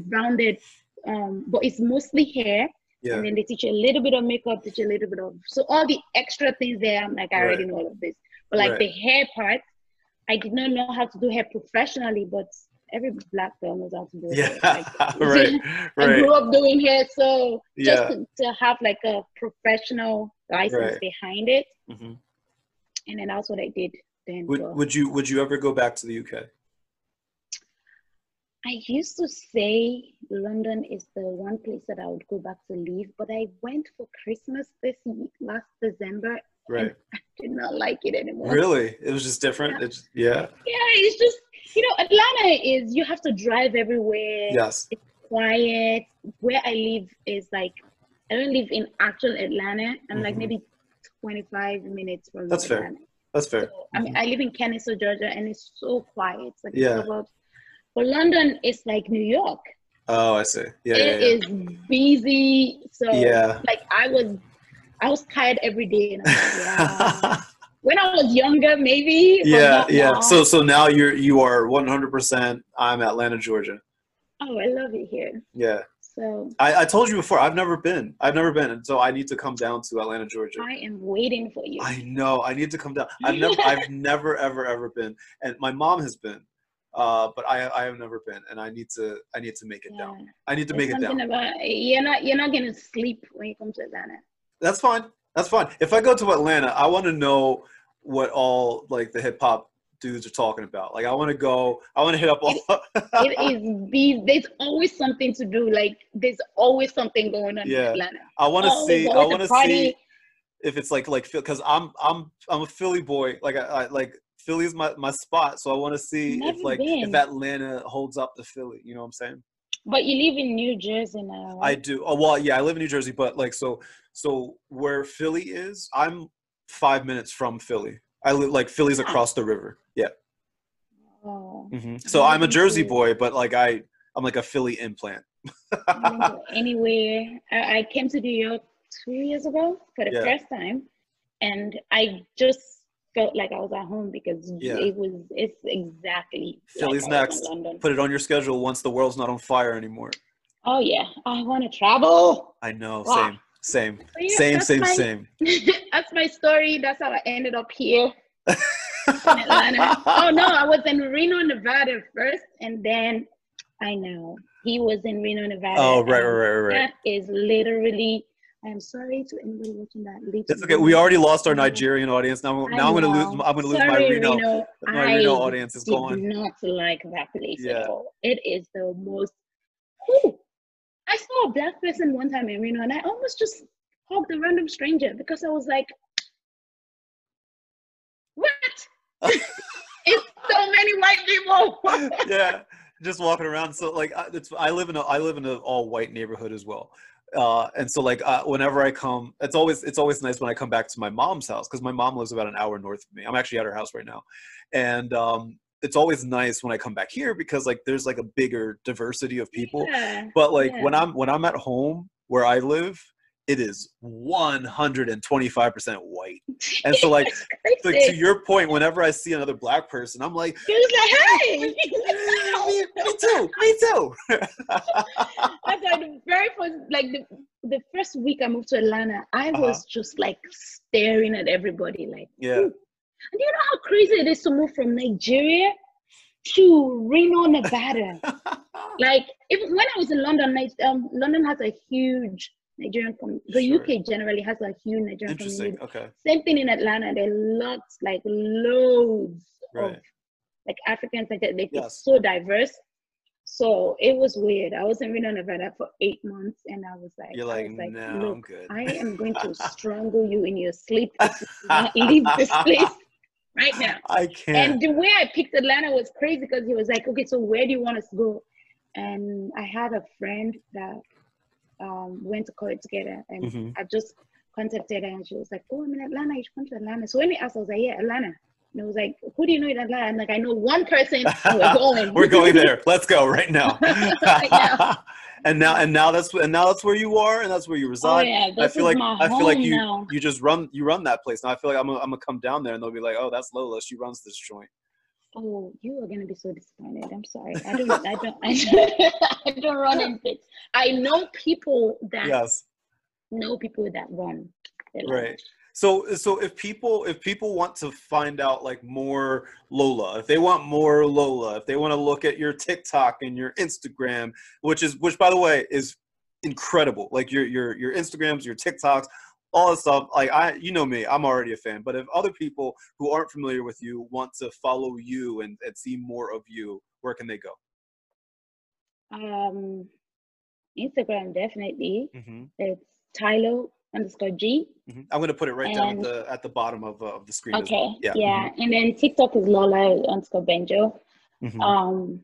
rounded, but it's mostly hair. Yeah. And then they teach you a little bit of makeup, teach you a little bit of, so all the extra things there, I'm like, I already know all of this. But like the hair part, I did not know how to do hair professionally, but every black girl knows how to do it. Like, I grew up doing hair, so just to have like a professional license behind it. Mm-hmm. And then that's what I did then. Would you ever go back to the UK? I used to say London is the one place that I would go back to live, but I went for Christmas last December. Right. And I did not like it anymore. Really? It was just different? Yeah, it's just, you know, Atlanta is, you have to drive everywhere. Yes. It's quiet. Where I live is like, I don't live in actual Atlanta. I'm like maybe 25 minutes from Atlanta. That's fair. So, I mean, I live in Kennesaw, Georgia, and it's so quiet. It's like But London is like New York. Oh, I see. Yeah, it is busy. So like I was tired every day. And I was like, when I was younger, maybe. Yeah. So now you are 100%. I'm Atlanta, Georgia. Oh, I love it here. Yeah. So I told you before, I've never been, and so I need to come down to Atlanta, Georgia. I am waiting for you. I know. I need to come down. I've never ever been, and my mom has been. But I have never been, and I need to make it down. I need to make it down. You're not gonna sleep when you come to Atlanta. That's fine. If I go to Atlanta, I want to know what all like the hip hop dudes are talking about. Like I want to hit up all. There's always something to do. Like there's always something going on in Atlanta. I want to see if it's like because I'm a Philly boy. Like I Philly is my spot, so I want to see if Atlanta holds up to Philly. You know what I'm saying? But you live in New Jersey now. I do. Oh well, yeah, I live in New Jersey, but like so where Philly is, I'm 5 minutes from Philly. I live like Philly's across the river. Yeah. Oh. Mm-hmm. So I'm a Jersey boy, but like I'm like a Philly implant. I don't go anywhere. I came to New York 2 years ago for the first time, and I just felt like I was at home because it's exactly Philly's like next. Put it on your schedule once the world's not on fire anymore. Oh yeah, I want to travel. I know, wow. Same, so yeah, same. That's my story. That's how I ended up here in Atlanta. Oh no, I was in Reno, Nevada first, and then I know he was in Reno, Nevada. Oh right. That is literally. I'm sorry to anybody watching that. That's okay. We already lost our Nigerian audience. Now I'm going to lose. I'm going to lose my Reno. My Reno audience is gone. I did not like that place at all. It is the most. Ooh, I saw a black person one time in Reno, and I almost just hugged a random stranger because I was like, "What?" It's so many white people. Just walking around. So like, I live in an all white neighborhood as well. And so like whenever I come, it's always nice when I come back to my mom's house because my mom lives about an hour north of me. I'm actually at her house right now, and it's always nice when I come back here because like there's like a bigger diversity of people. But like when I'm at home where I live, it is 125% white. And so like, to your point, whenever I see another black person, I'm like, hey, me too. That's like the first week I moved to Atlanta, I was just like staring at everybody like, And do you know how crazy it is to move from Nigeria to Reno, Nevada? Like even when I was in London, London has a huge Nigerian community. The UK generally has a huge Nigerian community. Okay. Same thing in Atlanta. There are loads of like Africans. Like it's so diverse. So it was weird. I was in Reno, Nevada for 8 months, and I was like, no, I'm good. I am going to strangle you in your sleep if you do not leave this place right now. I can't. And the way I picked Atlanta was crazy because he was like, okay, so where do you want us to go? And I had a friend that went to college together, and I just contacted her, and she was like, oh, I'm in Atlanta, you should come to Atlanta. So when they asked, I was like, yeah, Atlanta. And it was like, who do you know in Atlanta? I'm like, I know one person. We're going. We're going there. Let's go right now. Right now. And now that's where you are, and that's where you reside. Oh, yeah. I feel like you just run that place now. I feel like I'm gonna come down there, and they'll be like, oh, that's Lola. She runs this joint. Oh, you are gonna be so disappointed. I'm sorry. I don't run in bits. I know people that run. Right. So if people want to find out like more Lola, if they want more Lola, if they want to look at your TikTok and your Instagram, which by the way is incredible, like your Instagrams, your TikToks, all this stuff. Like you know me, I'm already a fan. But if other people who aren't familiar with you want to follow you and see more of you, where can they go? Instagram definitely. Mm-hmm. It's TAI-LO_G. Mm-hmm. I'm going to put it right down at the bottom of the screen. Okay. As well. Yeah. Yeah. Mm-hmm. And then TikTok is Lola_Gbenjo. Mm-hmm.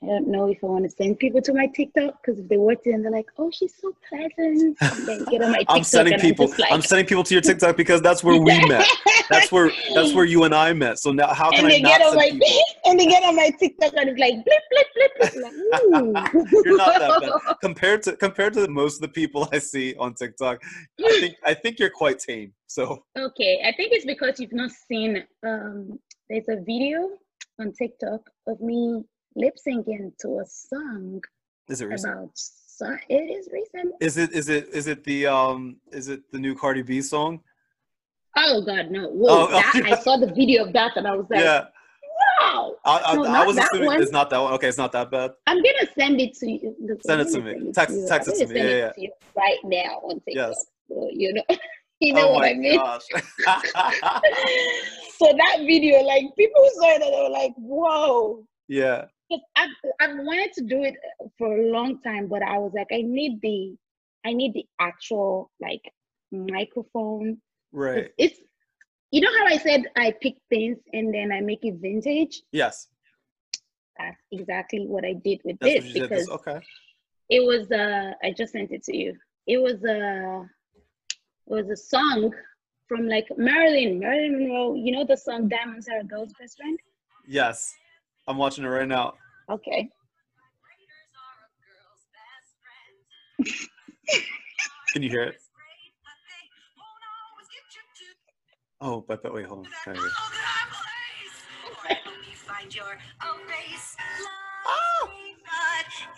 I don't know if I want to send people to my TikTok, because if they watch it and they're like, "Oh, she's so pleasant," and they get on my TikTok. I'm sending people to your TikTok because that's where we met. That's where you and I met. So now, how can I not send people? And they get on my TikTok and it's like, blip, blip, blip. Like, ooh. You're not that bad compared to most of the people I see on TikTok. I think you're quite tame. So okay, I think it's because you've not seen. There's a video on TikTok of me lip syncing to a song. Is it recent? It is recent. Is it the new Cardi B song? Oh God, no! Whoa, oh, that, I saw the video of that and I was like, yeah. Wow! I was assuming it's not that one. Okay, it's not that bad. I'm gonna send it to you. Send it to me. Text it to me. Yeah, yeah. Right now on TikTok. Yes. So, you know what I mean? Gosh. So that video, like people saw it and they were like, whoa. Yeah. I've wanted to do it for a long time, but I was like, I need the actual like microphone. Right. It's you know how I said I pick things and then I make it vintage? Yes. That's exactly what I did with this, because okay. It was I just sent it to you. It was a song from like Marilyn Monroe, you know the song Diamonds Are a Girl's Best Friend? Yes. I'm watching it right now. Okay. Can you hear it? Oh, but wait, hold on. Oh.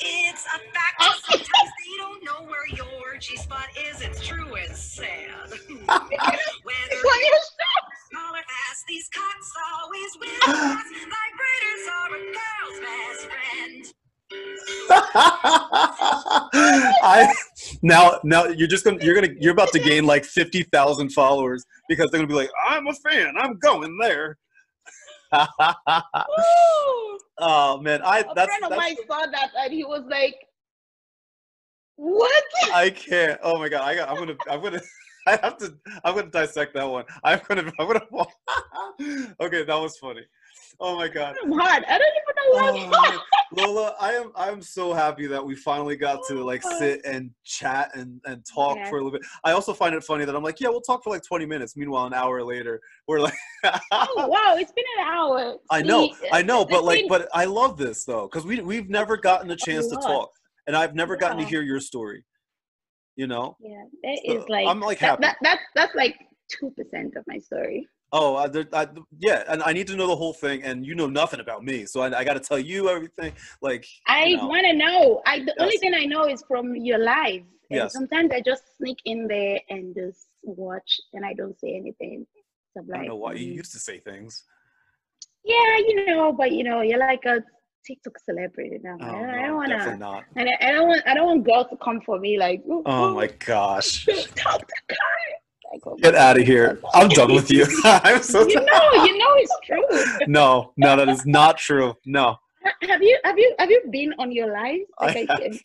It's a fact that sometimes they don't know where your G spot is. It's true and sad. Smaller ass, these cuts always win. Vibrators are a girl's best friend. Now you're about to gain like 50,000 followers because they're gonna be like, I'm a fan. I'm going there. Oh man, a friend of mine saw that and he was like, "What?" I can't. Oh my god, I'm gonna dissect that one. I'm gonna. Okay, that was funny. Oh my god. I'm hard. I don't even know why. Lola, I'm so happy that we finally got to like sit and chat and talk for a little bit. I also find it funny that I'm like, yeah, we'll talk for like 20 minutes. Meanwhile, an hour later, we're like, oh wow, it's been an hour. I know, but I love this though, because we've never gotten a chance to talk, and I've never gotten to hear your story. You know? Yeah, that so is like I'm like happy. That's like 2% of my story. Oh, yeah, and I need to know the whole thing, and you know nothing about me, so I got to tell you everything. Like I want to know. The only thing I know is from your lives. And sometimes I just sneak in there and just watch, and I don't say anything. So like, I don't know why you used to say things. Yeah, but you're like a TikTok celebrity now. I don't want girls to come for me like. Ooh, oh my gosh. Talk to Kyle. Get out of here. I'm done with you. I'm so you know it's true. No, that is not true. No. Have you been on your live? Like, have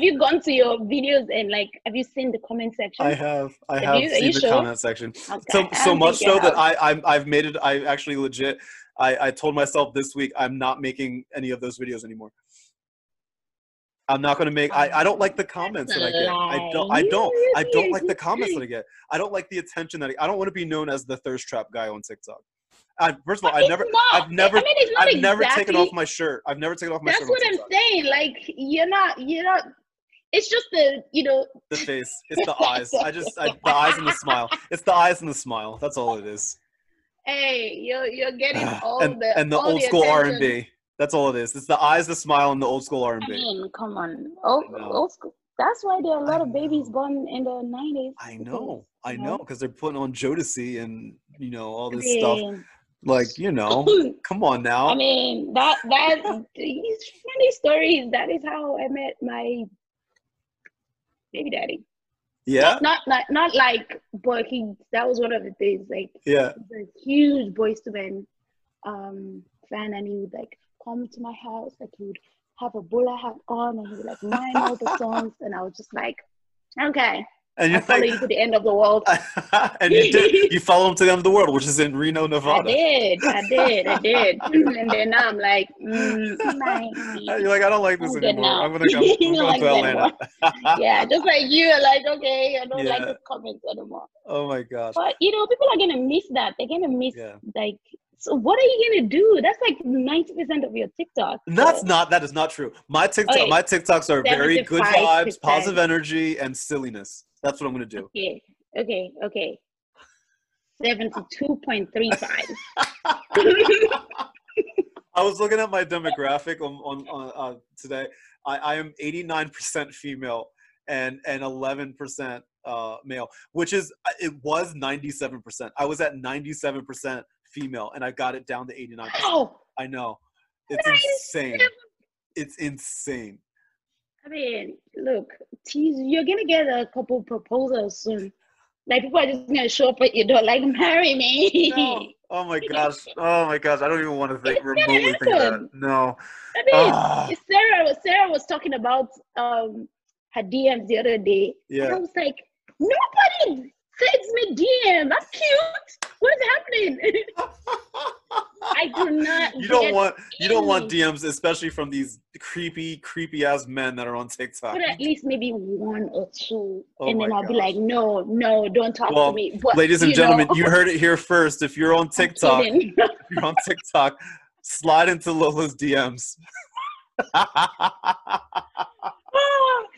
you gone to your videos and like have you seen the comment section? I have seen the comment section. Okay. So much so that I've made it. I actually legit. I told myself this week I'm not making any of those videos anymore. I'm not going to make, I don't like the comments that I get. I don't like the comments that I get. I don't like the attention that I don't want to be known as the thirst trap guy on TikTok. First of all, I've never taken off my shirt. I've never taken off my shirt. That's what I'm saying. Like, you're not, it's just the, you know. The face, it's the eyes. The eyes and the smile. It's the eyes and the smile. That's all it is. Hey, you're getting and the old school R&B. That's all it is. It's the eyes, the smile, and the old school R&B. I mean, come on. Old school. That's why there are a lot of babies born in the 90s. I know, because they're putting on Jodeci and, you know, all this stuff. Like, you know, come on now. I mean, these funny stories, that is how I met my baby daddy. Yeah? Not like, but that was one of the things. Like, yeah. He was a huge Boyz II Men fan, and he would, like, come to my house, like, he would have a bowler hat on, and he would, like, mime all the songs, and I was just like, okay, and I'll follow you to the end of the world. And you did. You follow him to the end of the world, which is in Reno, Nevada. I did. And then now I'm like, you're like, I don't like this anymore. Now. I'm going to go to Atlanta. Yeah, just like you are like, okay, I don't like the comments anymore. Oh, my gosh. But, you know, people are going to miss that. They're going to miss, like, so what are you gonna do? That's like 90% of your TikTok. So. That is not true. My TikToks are very good vibes, positive energy, and silliness. That's what I'm gonna do. Okay. 72.35. I was looking at my demographic on today. I am 89% female and 11% male, which is, it was 97%. I was at 97%. Female, and I got it down to 89%. Wow. I know, it's insane. It's insane. I mean, look, geez, you're gonna get a couple proposals soon. Like, people are just gonna show up at your door, like, marry me. No. Oh my gosh! I don't even want to remotely think that. No. I mean, Sarah was talking about her DMs the other day. Yeah. And I was like, nobody sends me DM. That's cute. What is happening? I do not. You don't want DMs, especially from these creepy ass men that are on TikTok. But at least maybe one or two, and then I'll be like, no, don't talk to me. But, ladies and gentlemen, you heard it here first. If you're on TikTok, slide into Lola's DMs.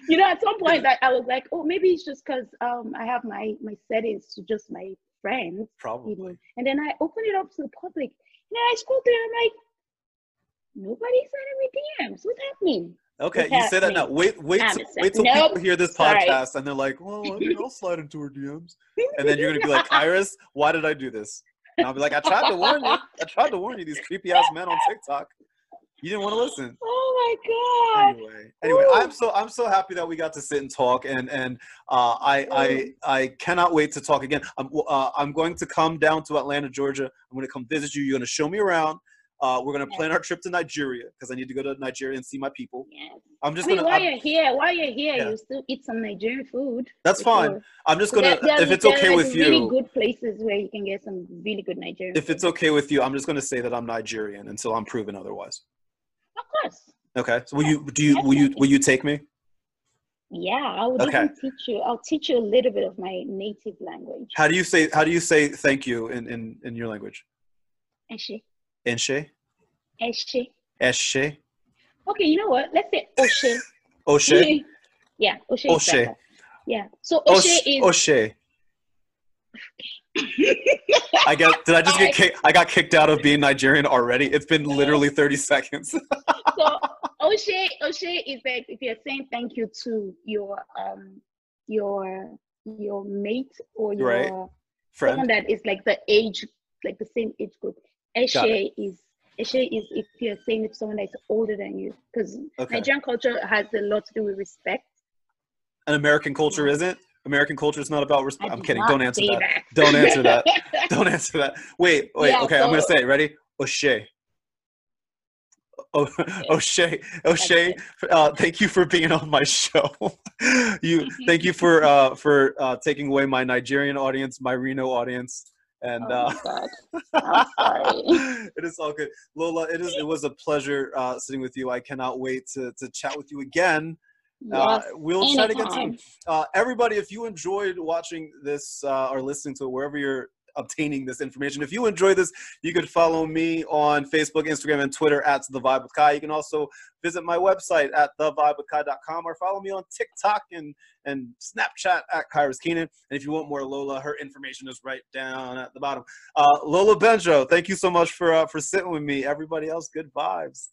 You know, at some point I was like, oh, maybe it's just because I have my settings to just my friends, probably, you know, and then I open it up to the public, and I scroll through, and I'm like, nobody's sending me DMs. What's happening? Okay, say that now. Wait till people hear this podcast, and they're like, well, I mean, I'll slide into her DMs, and then you're gonna be like, Kyrus, why did I do this? And I'll be like, I tried to warn you. I tried to warn you. These creepy ass men on TikTok. You didn't want to listen. Oh my god. Anyway, I'm so happy that we got to sit and talk, and I cannot wait to talk again. I'm going to come down to Atlanta, Georgia. I'm going to come visit you. You're going to show me around. We're going to plan our trip to Nigeria, because I need to go to Nigeria and see my people. Yes. While you're here, you still eat some Nigerian food. That's fine. I'm just going to, if it's okay with you. There are really good places where you can get some really good Nigerian food. If it's okay with you, I'm just going to say that I'm Nigerian until I'm proven otherwise. Of course. Okay. So will you take me? Yeah, I would even teach you. I'll teach you a little bit of my native language. How do you say thank you in your language? Eshe. Enche? Eshe. Eshe. Okay, you know what? Let's say Oshe. Oshe? Yeah, Oshe. Oshe. Yeah. So Oshe is Oshe. I got kicked out of being Nigerian already. It's been literally 30 seconds. So Oshe is like, if you're saying thank you to your mate or your friend, someone that is like the age, like the same age group. Eshe is if you're saying if someone that's older than you, because Nigerian culture has a lot to do with respect. And American culture isn't. American culture is not about respect. I'm kidding. Don't answer that. Don't answer that. Wait. Yeah, okay, so I'm going to say it. Ready? Oshe. Oshe. Thank you for being on my show. Thank you for taking away my Nigerian audience, my Reno audience, And oh sorry. It is all good. Lola, it was a pleasure sitting with you. I cannot wait to chat with you again. Yes, we'll try to get some. Everybody, if you enjoyed watching this or listening to it, wherever you're obtaining this information, if you enjoy this, you could follow me on Facebook, Instagram, and Twitter at The Vibe With Ky. You can also visit my website at thevibewithky.com, or follow me on TikTok and Snapchat at Kyrus Keenan. And if you want more Lola, her information is right down at the bottom. Lola Gbenjo, thank you so much for sitting with me. Everybody else, good vibes.